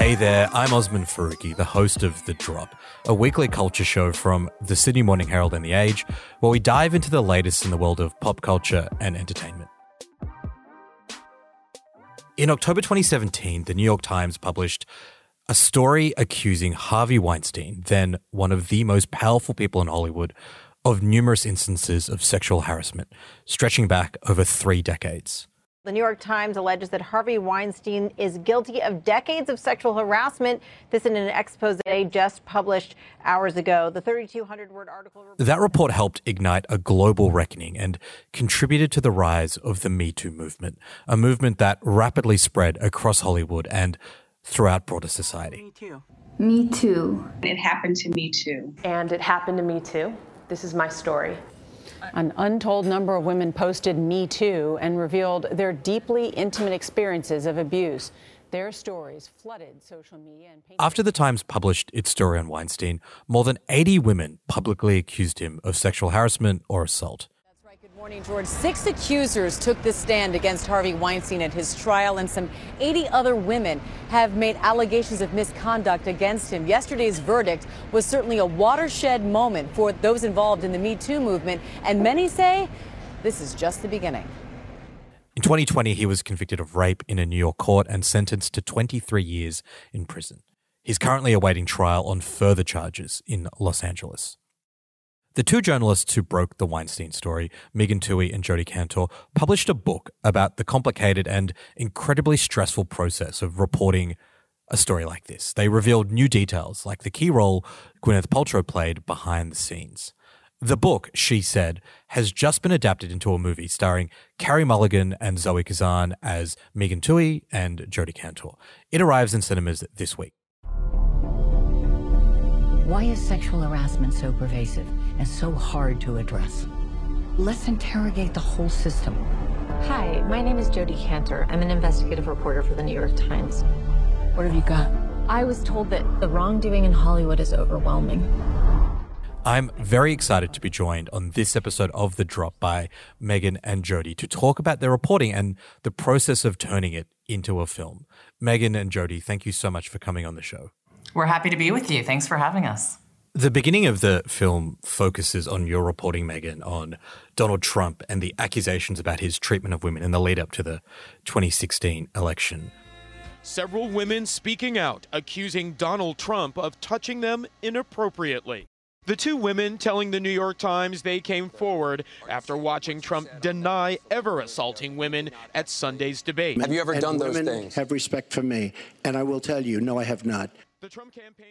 Hey there, I'm Osman Faruqi, the host of The Drop, a weekly culture show from the Sydney Morning Herald and The Age, where we dive into the latest in the world of pop culture and entertainment. In October 2017, the New York Times published a story accusing Harvey Weinstein, then one of the most powerful people in Hollywood, of numerous instances of sexual harassment, stretching back over 3 decades. The New York Times alleges that Harvey Weinstein is guilty of decades of sexual harassment. This in an expose just published hours ago. The 3,200-word article... That report helped ignite a global reckoning and contributed to the rise of the Me Too movement, a movement that rapidly spread across Hollywood and throughout broader society. Me too. Me too. It happened to me too. And it happened to me too. This is my story. An untold number of women posted Me Too and revealed their deeply intimate experiences of abuse. Their stories flooded social media and... After the Times published its story on Weinstein, more than 80 women publicly accused him of sexual harassment or assault. That's right. Good morning, George. 6 accusers took the stand against Harvey Weinstein at his trial, and some 80 other women have made allegations of misconduct against him. Yesterday's verdict was certainly a watershed moment for those involved in the Me Too movement, and many say this is just the beginning. In 2020, he was convicted of rape in a New York court and sentenced to 23 years in prison. He's currently awaiting trial on further charges in Los Angeles. The 2 journalists who broke the Weinstein story, Megan Twohey and Jodi Kantor, published a book about the complicated and incredibly stressful process of reporting a story like this. They revealed new details, like the key role Gwyneth Paltrow played behind the scenes. The book, She Said, has just been adapted into a movie starring Carey Mulligan and Zoe Kazan as Megan Twohey and Jodi Kantor. It arrives in cinemas this week. Why is sexual harassment so pervasive and so hard to address? Let's interrogate the whole system. Hi, my name is Jodi Kantor. I'm an investigative reporter for the New York Times. What have you got? I was told that the wrongdoing in Hollywood is overwhelming. I'm very excited to be joined on this episode of The Drop by Megan and Jodi to talk about their reporting and the process of turning it into a film. Megan and Jodi, thank you so much for coming on the show. We're happy to be with you. Thanks for having us. The beginning of the film focuses on your reporting, Megan, on Donald Trump and the accusations about his treatment of women in the lead up to the 2016 election. Several women speaking out, accusing Donald Trump of touching them inappropriately. The 2 women telling the New York Times they came forward after watching Trump deny ever assaulting women at Sunday's debate. Have you ever done those things? Women have respect for me, and I will tell you, no, I have not.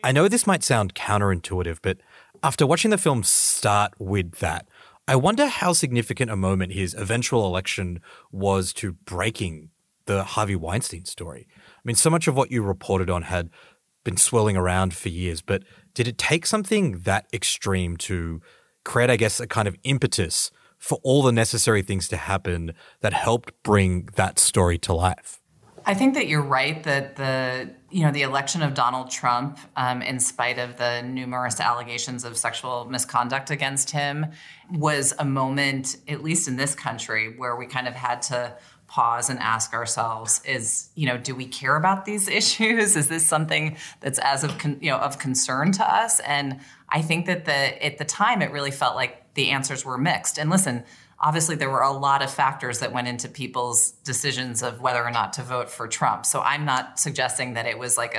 I know this might sound counterintuitive, but after watching the film start with that, I wonder how significant a moment his eventual election was to breaking the Harvey Weinstein story. I mean, so much of what you reported on had been swirling around for years, but did it take something that extreme to create, I guess, a kind of impetus for all the necessary things to happen that helped bring that story to life? I think that you're right that the election of Donald Trump, in spite of the numerous allegations of sexual misconduct against him, was a moment, at least in this country, where we kind of had to pause and ask ourselves: do we care about these issues? Is this something that's of concern to us? And I think that at the time it really felt like the answers were mixed. And listen, obviously, there were a lot of factors that went into people's decisions of whether or not to vote for Trump. So I'm not suggesting that it was like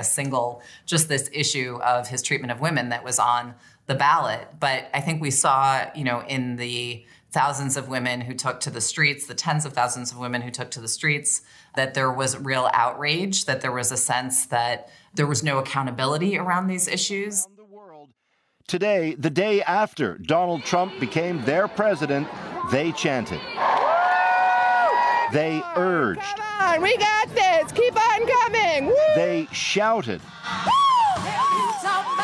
just this issue of his treatment of women that was on the ballot. But I think we saw, in the thousands of women who took to the streets, the tens of thousands of women who took to the streets, that there was real outrage, that there was a sense that there was no accountability around these issues. Today, the day after Donald Trump became their president, they chanted. They urged. Come on, we got this. Keep on coming. Woo! They shouted. Woo!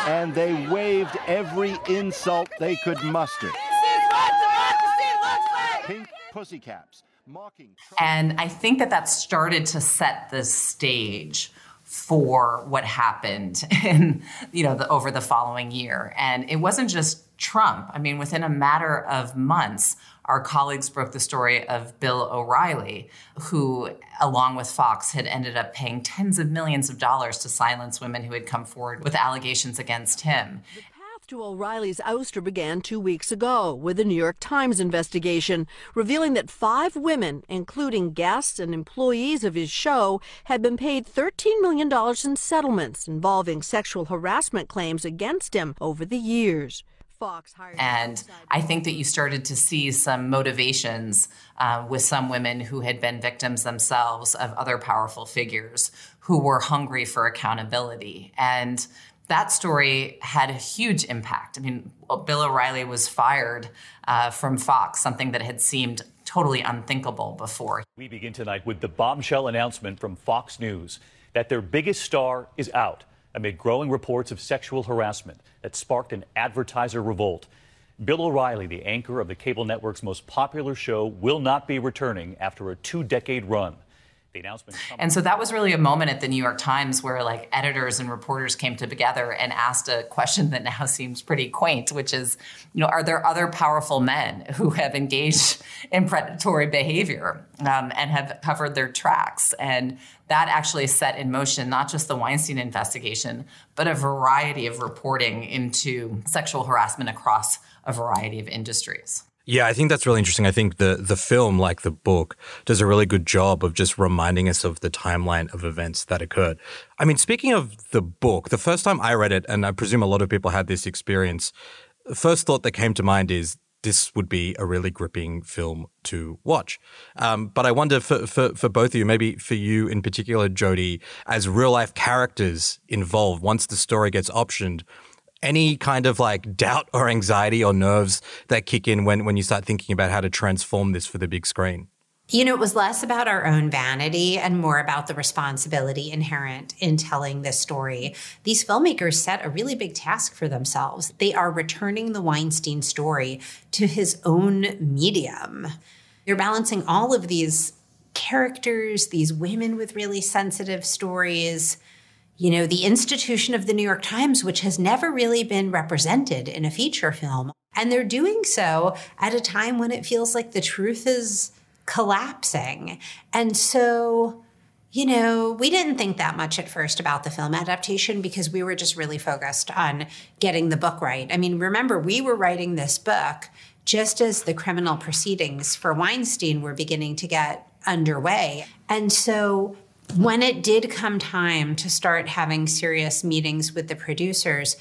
And they waved every insult they could muster. This is what democracy looks like. Pink pussycaps mocking Trump. And I think that started to set the stage for what happened in, over the following year. And it wasn't just Trump. I mean, within a matter of months, our colleagues broke the story of Bill O'Reilly, who, along with Fox, had ended up paying tens of millions of dollars to silence women who had come forward with allegations against him. To O'Reilly's ouster began 2 weeks ago with the New York Times investigation, revealing that 5 women, including guests and employees of his show, had been paid $13 million in settlements involving sexual harassment claims against him over the years. Fox hired. And I think that you started to see some motivations with some women who had been victims themselves of other powerful figures who were hungry for accountability. And that story had a huge impact. I mean, Bill O'Reilly was fired from Fox, something that had seemed totally unthinkable before. We begin tonight with the bombshell announcement from Fox News that their biggest star is out amid growing reports of sexual harassment that sparked an advertiser revolt. Bill O'Reilly, the anchor of the cable network's most popular show, will not be returning after a 2-decade run. And so that was really a moment at the New York Times where like editors and reporters came together and asked a question that now seems pretty quaint, which is, you know, are there other powerful men who have engaged in predatory behavior and have covered their tracks? And that actually set in motion not just the Weinstein investigation, but a variety of reporting into sexual harassment across a variety of industries. Yeah, I think that's really interesting. I think the film, like the book, does a really good job of just reminding us of the timeline of events that occurred. I mean, speaking of the book, the first time I read it, and I presume a lot of people had this experience, the first thought that came to mind is this would be a really gripping film to watch. But I wonder for both of you, maybe for you in particular, Jodi, as real-life characters involved, once the story gets optioned, any kind of like doubt or anxiety or nerves that kick in when you start thinking about how to transform this for the big screen? You know, it was less about our own vanity and more about the responsibility inherent in telling this story. These filmmakers set a really big task for themselves. They are returning the Weinstein story to his own medium. They're balancing all of these characters, these women with really sensitive stories, you know, the institution of the New York Times, which has never really been represented in a feature film. And they're doing so at a time when it feels like the truth is collapsing. And so, you know, we didn't think that much at first about the film adaptation because we were just really focused on getting the book right. I mean, remember, we were writing this book just as the criminal proceedings for Weinstein were beginning to get underway. And so when it did come time to start having serious meetings with the producers,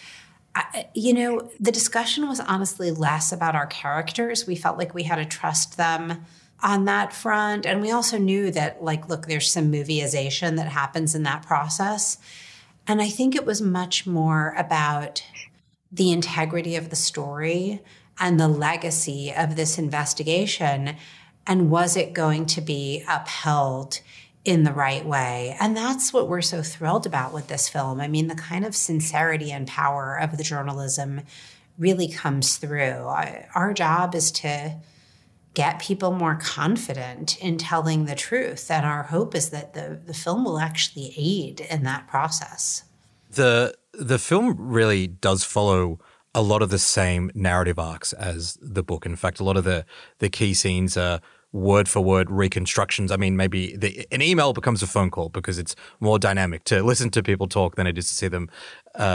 you know, the discussion was honestly less about our characters. We felt like we had to trust them on that front. And we also knew that, like, look, there's some movieization that happens in that process. And I think it was much more about the integrity of the story and the legacy of this investigation. And was it going to be upheld in the right way? And that's what we're so thrilled about with this film. I mean, the kind of sincerity and power of the journalism really comes through. Our job is to get people more confident in telling the truth. And our hope is that the film will actually aid in that process. The film really does follow a lot of the same narrative arcs as the book. In fact, a lot of the key scenes are word-for-word reconstructions. I mean, maybe an email becomes a phone call because it's more dynamic to listen to people talk than it is to see them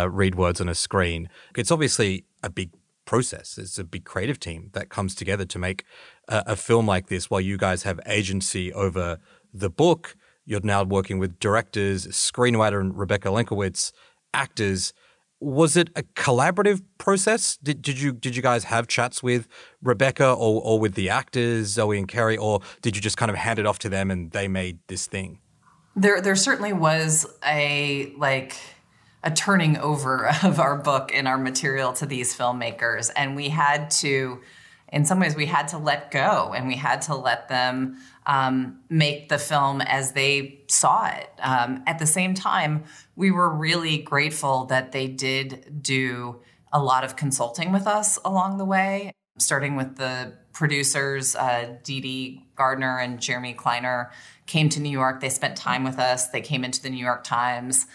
read words on a screen. It's obviously a big process. It's a big creative team that comes together to make a film like this. While you guys have agency over the book, you're now working with directors, screenwriter and Rebecca Lenkiewicz, actors. Was it a collaborative process? Did you guys have chats with Rebecca or with the actors, Zoe and Carey, or did you just kind of hand it off to them and they made this thing? There certainly was a turning over of our book and our material to these filmmakers. And we had to, in some ways, we had to let go and we had to let them make the film as they saw it. At the same time, we were really grateful that they did do a lot of consulting with us along the way. starting with the producers, Dee Dee Gardner and Jeremy Kleiner came to New York. They spent time with us. They came into the New York Times.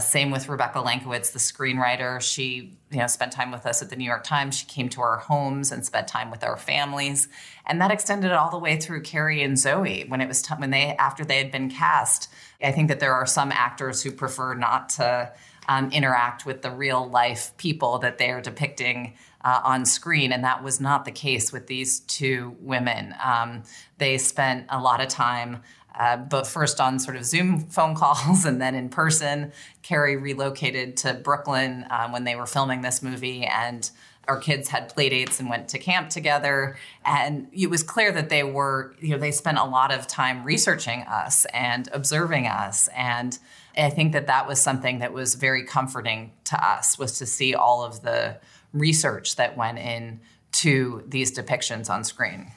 Same with Rebecca Lenkiewicz, the screenwriter. She, spent time with us at the New York Times. She came to our homes and spent time with our families. And that extended all the way through Carey and Zoe after they had been cast. I think that there are some actors who prefer not to interact with the real life people that they are depicting on screen. And that was not the case with these two women. They spent a lot of time, but first on sort of Zoom phone calls and then in person. Carey relocated to Brooklyn when they were filming this movie, and our kids had play dates and went to camp together. And it was clear that they were, they spent a lot of time researching us and observing us. And I think that that was something that was very comforting to us, was to see all of the research that went into these depictions on screen.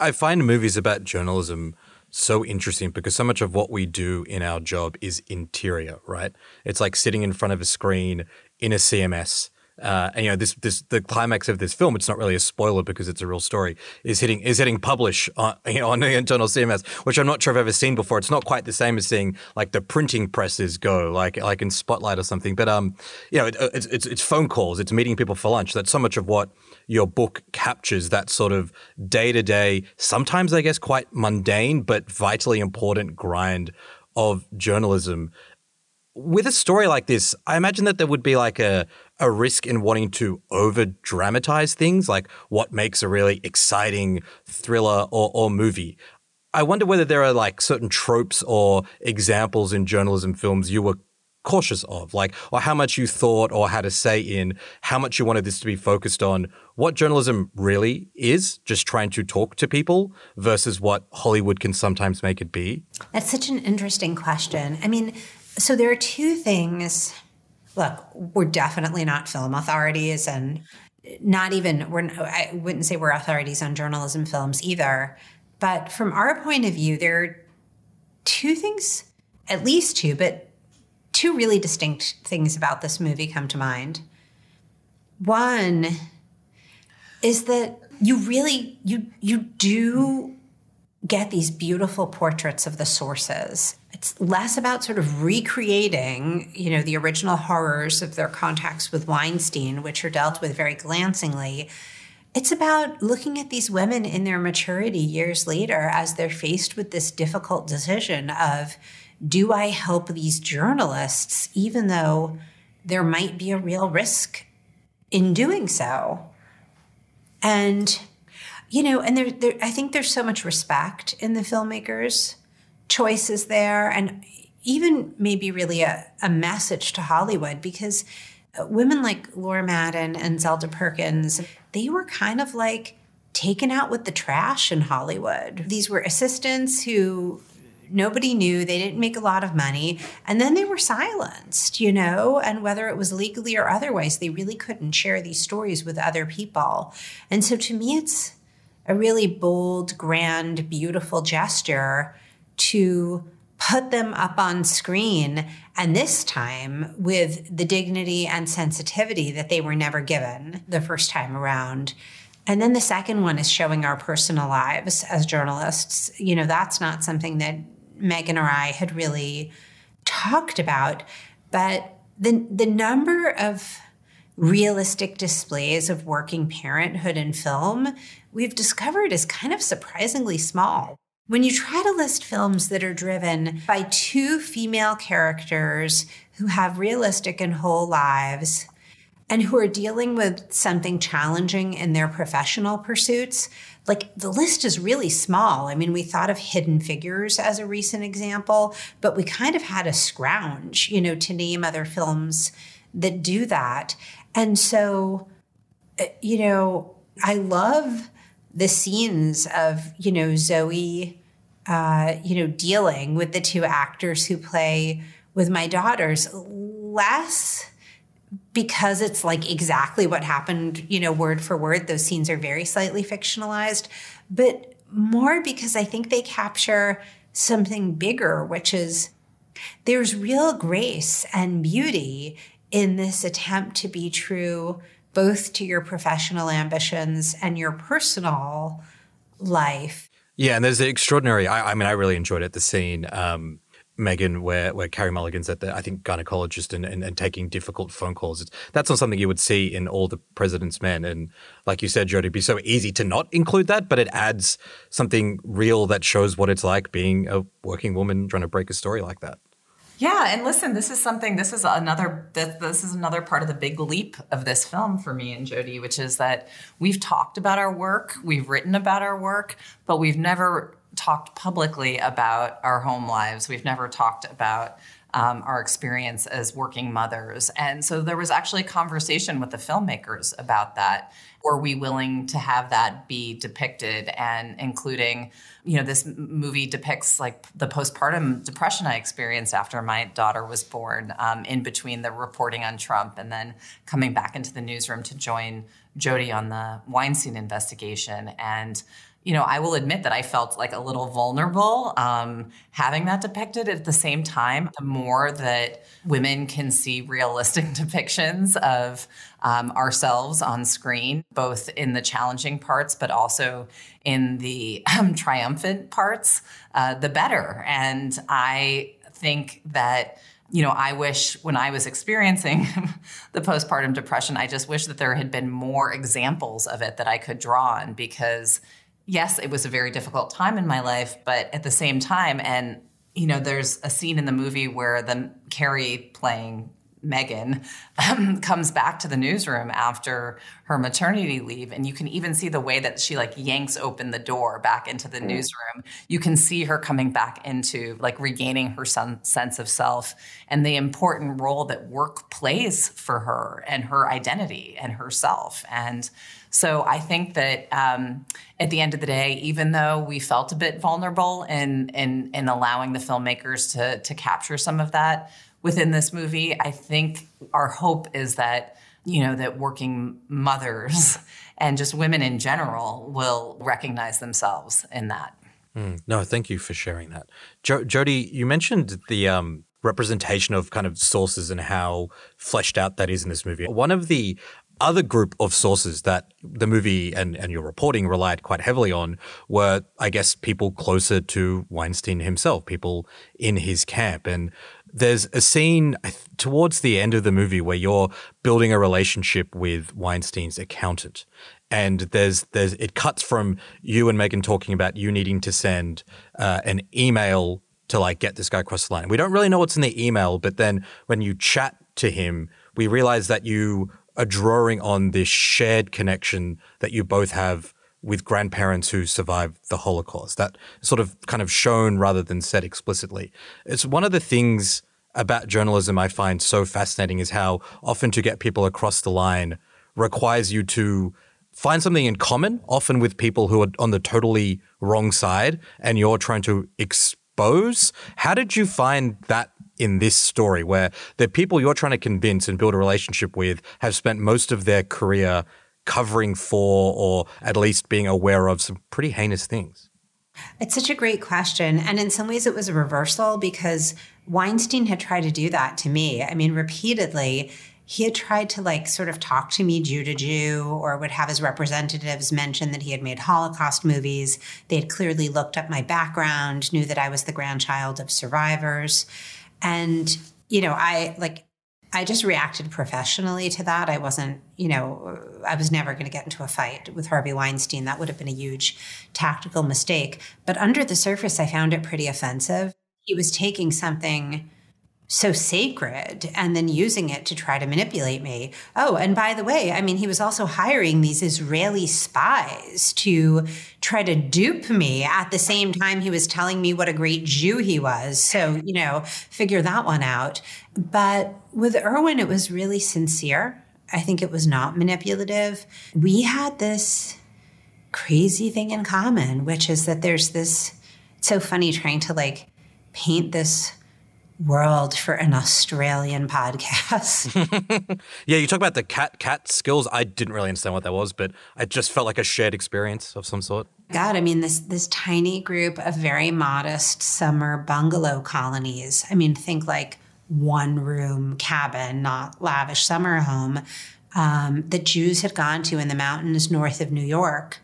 I find movies about journalism so interesting because so much of what we do in our job is interior, right? It's like sitting in front of a screen in a CMS. And the climax of this film, it's not really a spoiler because it's a real story, is hitting publish on the internal CMS, which I'm not sure I've ever seen before. It's not quite the same as seeing like the printing presses go, like in Spotlight or something. But it's phone calls, it's meeting people for lunch. That's so much of what your book captures, that sort of day to day, sometimes I guess quite mundane but vitally important grind of journalism. With a story like this, I imagine that there would be like a risk in wanting to over-dramatize things, like what makes a really exciting thriller or movie. I wonder whether there are like certain tropes or examples in journalism films you were cautious of, like, or how much you thought or had a say in, how much you wanted this to be focused on, what journalism really is, just trying to talk to people versus what Hollywood can sometimes make it be? That's such an interesting question. I mean, so there are two things. Look, we're definitely not film authorities, and I wouldn't say we're authorities on journalism films either. But from our point of view, there are two things, at least two, but two really distinct things about this movie come to mind. One is that you do get these beautiful portraits of the sources. It's less about sort of recreating, the original horrors of their contacts with Weinstein, which are dealt with very glancingly. It's about looking at these women in their maturity years later as they're faced with this difficult decision of, do I help these journalists, even though there might be a real risk in doing so? And, I think there's so much respect in the filmmakers' choices there, and even maybe really a message to Hollywood, because women like Laura Madden and Zelda Perkins, they were kind of like taken out with the trash in Hollywood. These were assistants who nobody knew, they didn't make a lot of money, and then they were silenced, and whether it was legally or otherwise, they really couldn't share these stories with other people. And so to me, it's a really bold, grand, beautiful gesture to put them up on screen, and this time with the dignity and sensitivity that they were never given the first time around. And then the second one is showing our personal lives as journalists. That's not something that Megan or I had really talked about, but the number of realistic displays of working parenthood in film we've discovered is kind of surprisingly small. When you try to list films that are driven by two female characters who have realistic and whole lives and who are dealing with something challenging in their professional pursuits, the list is really small. I mean, we thought of Hidden Figures as a recent example, but we kind of had a scrounge, to name other films that do that. And so, I love the scenes of, Zoe, dealing with the two actors who play with my daughters, less because it's like exactly what happened, word for word. Those scenes are very slightly fictionalized, but more because I think they capture something bigger, which is there's real grace and beauty in this attempt to be true both to your professional ambitions and your personal life. Yeah, and there's the extraordinary, I mean, I really enjoyed it, the scene, Megan, where Carey Mulligan's at the, I think, gynecologist and taking difficult phone calls. That's not something you would see in All the President's Men. And like you said, Jodi, it'd be so easy to not include that, but it adds something real that shows what it's like being a working woman trying to break a story like that. Yeah, and listen, this is another part of the big leap of this film for me and Jodi, which is that we've talked about our work, we've written about our work, but we've never talked publicly about our home lives. We've never talked about our experience as working mothers. And so there was actually a conversation with the filmmakers about that. Were we willing to have that be depicted, and including, you know, this movie depicts like the postpartum depression I experienced after my daughter was born, in between the reporting on Trump and then coming back into the newsroom to join Jodi on the Weinstein investigation. And you know, I will admit that I felt like a little vulnerable having that depicted. At the same time, the more that women can see realistic depictions of ourselves on screen, both in the challenging parts, but also in the triumphant parts, the better. And I think that, you know, I wish when I was experiencing the postpartum depression, I just wish that there had been more examples of it that I could draw on, because yes, it was a very difficult time in my life, but at the same time, and, you know, there's a scene in the movie where the Carey playing Megan comes back to the newsroom after her maternity leave, and you can even see the way that she like yanks open the door back into the newsroom. You can see her coming back into like regaining her sense of self and the important role that work plays for her and her identity and herself. And so I think that at the end of the day, even though we felt a bit vulnerable in allowing the filmmakers to capture some of that within this movie, I think our hope is that, you know, that working mothers and just women in general will recognize themselves in that. No, thank you for sharing that. Jodi, you mentioned the representation of kind of sources and how fleshed out that is in this movie. One of the other group of sources that the movie and your reporting relied quite heavily on were, I guess, people closer to Weinstein himself, people in his camp. And there's a scene towards the end of the movie where you're building a relationship with Weinstein's accountant. And there's it cuts from you and Megan talking about you needing to send an email to like get this guy across the line. We don't really know what's in the email, but then when you chat to him, we realize that you are drawing on this shared connection that you both have with grandparents who survived the Holocaust. That sort of kind of shown rather than said explicitly. It's one of the things about journalism I find so fascinating is how often to get people across the line requires you to find something in common, often with people who are on the totally wrong side and you're trying to expose. How did you find that in this story, where the people you're trying to convince and build a relationship with have spent most of their career covering for or at least being aware of some pretty heinous things? It's such a great question. And in some ways it was a reversal, because Weinstein had tried to do that to me. I mean, repeatedly, he had tried to like sort of talk to me Jew to Jew, or would have his representatives mention that he had made Holocaust movies. They had clearly looked up my background, knew that I was the grandchild of survivors. And, you know, I just reacted professionally to that. I wasn't, you know, I was never going to get into a fight with Harvey Weinstein. That would have been a huge tactical mistake. But under the surface, I found it pretty offensive. He was taking something so sacred and then using it to try to manipulate me. Oh, and by the way, I mean, he was also hiring these Israeli spies to try to dupe me at the same time he was telling me what a great Jew he was. So, you know, figure that one out. But with Irwin, it was really sincere. I think it was not manipulative. We had this crazy thing in common, which is that there's this, it's so funny trying to like paint this world for an Australian podcast. Yeah, you talk about the cat skills. I didn't really understand what that was, but it just felt like a shared experience of some sort. God, I mean, this tiny group of very modest summer bungalow colonies. I mean, think like one room cabin, not lavish summer home, that Jews had gone to in the mountains north of New York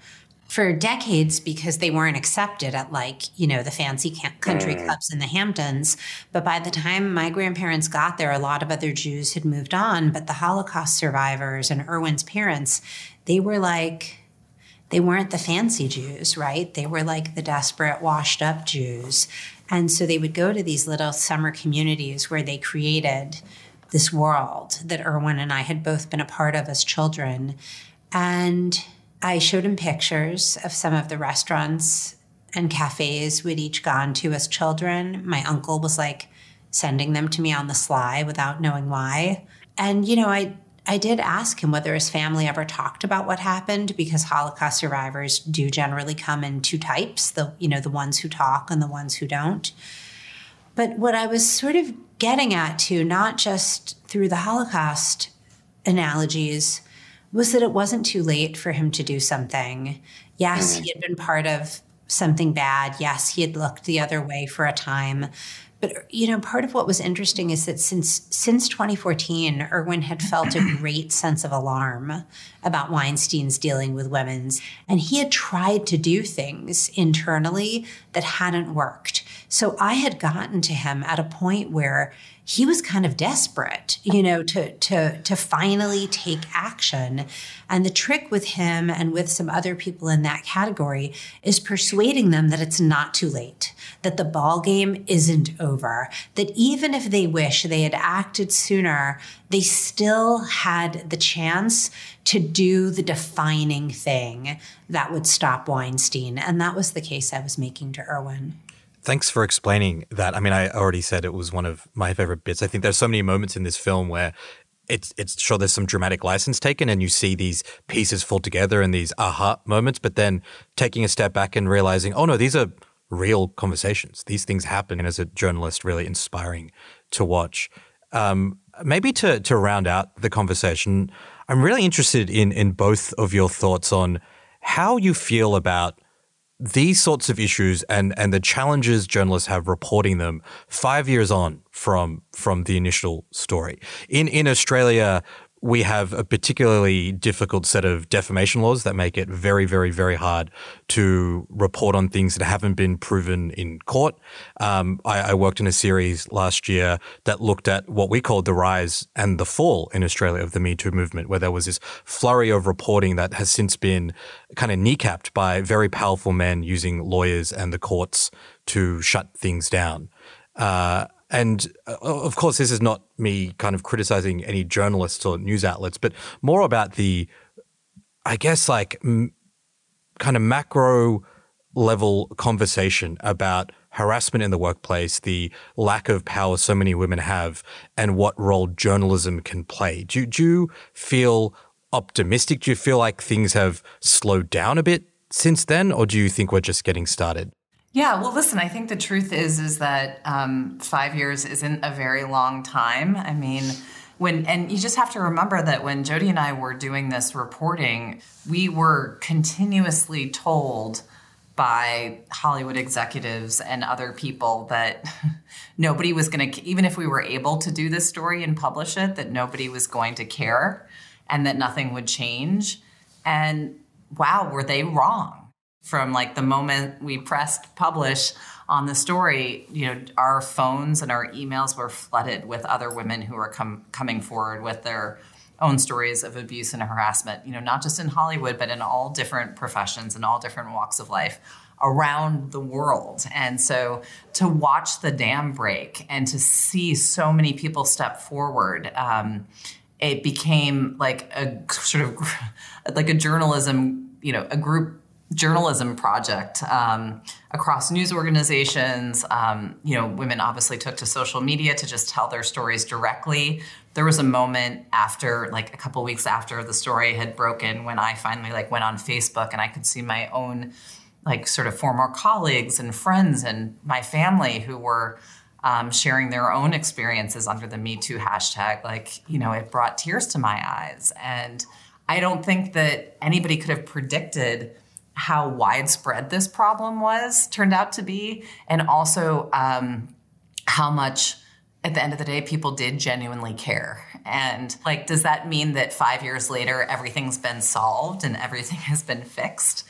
for decades because they weren't accepted at, like, you know, the fancy country clubs in the Hamptons. But by the time my grandparents got there, a lot of other Jews had moved on. But the Holocaust survivors and Irwin's parents, they were like, they weren't the fancy Jews, right? They were like the desperate, washed up Jews. And so they would go to these little summer communities where they created this world that Irwin and I had both been a part of as children. And I showed him pictures of some of the restaurants and cafes we'd each gone to as children. My uncle was like sending them to me on the sly without knowing why. And, you know, I did ask him whether his family ever talked about what happened, because Holocaust survivors do generally come in two types, the ones who talk and the ones who don't. But what I was sort of getting at, to not just through the Holocaust analogies, was that it wasn't too late for him to do something. Yes, he had been part of something bad. Yes, he had looked the other way for a time. But, you know, part of what was interesting is that since 2014, Irwin had felt a great sense of alarm about Weinstein's dealing with women's. And he had tried to do things internally that hadn't worked. So I had gotten to him at a point where he was kind of desperate, you know, to finally take action. And the trick with him and with some other people in that category is persuading them that it's not too late, that the ball game isn't over, that even if they wish they had acted sooner, they still had the chance to do the defining thing that would stop Weinstein. And that was the case I was making to Irwin. Thanks for explaining that. I mean, I already said it was one of my favorite bits. I think there's so many moments in this film where it's sure there's some dramatic license taken and you see these pieces fall together and these aha moments, but then taking a step back and realizing, oh no, these are real conversations. These things happen, and as a journalist, really inspiring to watch. Maybe to round out the conversation, I'm really interested in both of your thoughts on how you feel about these sorts of issues and the challenges journalists have reporting them 5 years on from the initial story. In Australia, we have a particularly difficult set of defamation laws that make it very, very, very hard to report on things that haven't been proven in court. I worked in a series last year that looked at what we called the rise and the fall in Australia of the Me Too movement, where there was this flurry of reporting that has since been kind of kneecapped by very powerful men using lawyers and the courts to shut things down. And of course, this is not me kind of criticizing any journalists or news outlets, but more about the, I guess, like kind of macro level conversation about harassment in the workplace, the lack of power so many women have, and what role journalism can play. Do you feel optimistic? Do you feel like things have slowed down a bit since then, or do you think we're just getting started? Yeah, well, listen, I think the truth is that 5 years isn't a very long time. I mean, and you just have to remember that when Jodi and I were doing this reporting, we were continuously told by Hollywood executives and other people that nobody was going to, even if we were able to do this story and publish it, that nobody was going to care and that nothing would change. And wow, were they wrong? From like the moment we pressed publish on the story, you know, our phones and our emails were flooded with other women who were coming forward with their own stories of abuse and harassment, you know, not just in Hollywood, but in all different professions and all different walks of life around the world. And so to watch the dam break and to see so many people step forward, it became like a sort of like a journalism, you know, a group journalism project across news organizations. You know, women obviously took to social media to just tell their stories directly. There was a moment after, like a couple weeks after the story had broken, when I finally like went on Facebook and I could see my own like sort of former colleagues and friends and my family who were sharing their own experiences under the Me Too hashtag. Like, you know, it brought tears to my eyes. And I don't think that anybody could have predicted how widespread this problem was, turned out to be, and also how much, at the end of the day, people did genuinely care And like, does that mean that 5 years later, everything's been solved and everything has been fixed?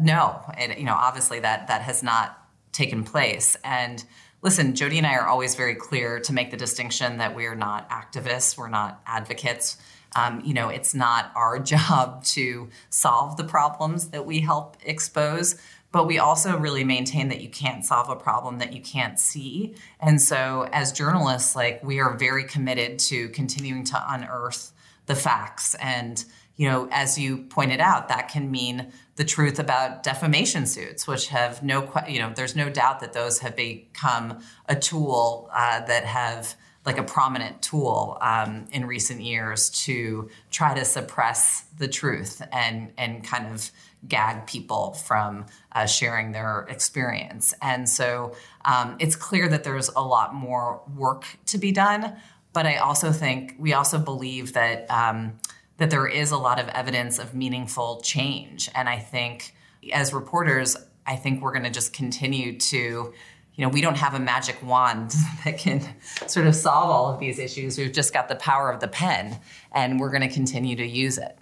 No. And, you know, obviously that has not taken place. And listen, Jodi and I are always very clear to make the distinction that we are not activists. We're not advocates. You know, it's not our job to solve the problems that we help expose. But we also really maintain that you can't solve a problem that you can't see. And so as journalists, like, we are very committed to continuing to unearth the facts. And, you know, as you pointed out, that can mean the truth about defamation suits, which have no, you know, there's no doubt that those have become a tool that have, like, a prominent tool in recent years to try to suppress the truth and kind of gag people from sharing their experience. And so it's clear that there's a lot more work to be done. But I also think we also believe that that there is a lot of evidence of meaningful change. And I think as reporters, I think we're going to just continue to, you know, we don't have a magic wand that can sort of solve all of these issues. We've just got the power of the pen, and we're going to continue to use it.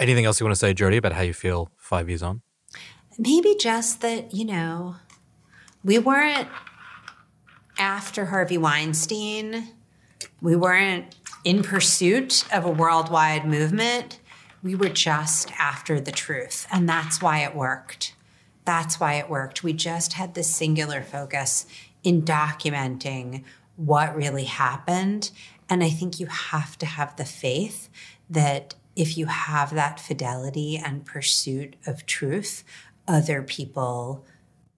Anything else you want to say, Jodi, about how you feel 5 years on? Maybe just that, you know, we weren't after Harvey Weinstein. We weren't in pursuit of a worldwide movement. We were just after the truth, and that's why it worked. That's why it worked. We just had this singular focus in documenting what really happened. And I think you have to have the faith that if you have that fidelity and pursuit of truth, other people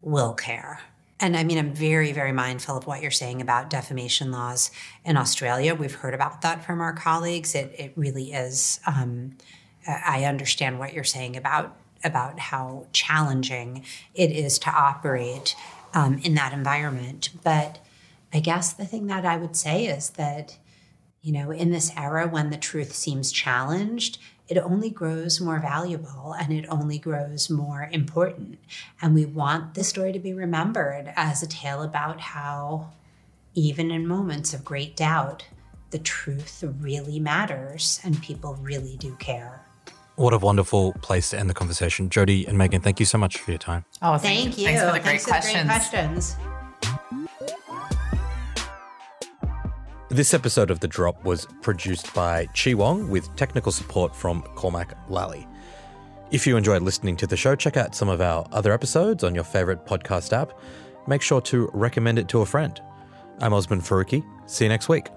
will care. And I mean, I'm very, very mindful of what you're saying about defamation laws in Australia. We've heard about that from our colleagues. It really is. I understand what you're saying about how challenging it is to operate in that environment. But I guess the thing that I would say is that, you know, in this era when the truth seems challenged, it only grows more valuable and it only grows more important. And we want this story to be remembered as a tale about how, even in moments of great doubt, the truth really matters and people really do care. What a wonderful place to end the conversation. Jodi and Megan, thank you so much for your time. Oh, thank you. Thanks for the great questions. This episode of The Drop was produced by Chi Wong with technical support from Cormac Lally. If you enjoyed listening to the show, check out some of our other episodes on your favourite podcast app. Make sure to recommend it to a friend. I'm Osman Faruqi. See you next week.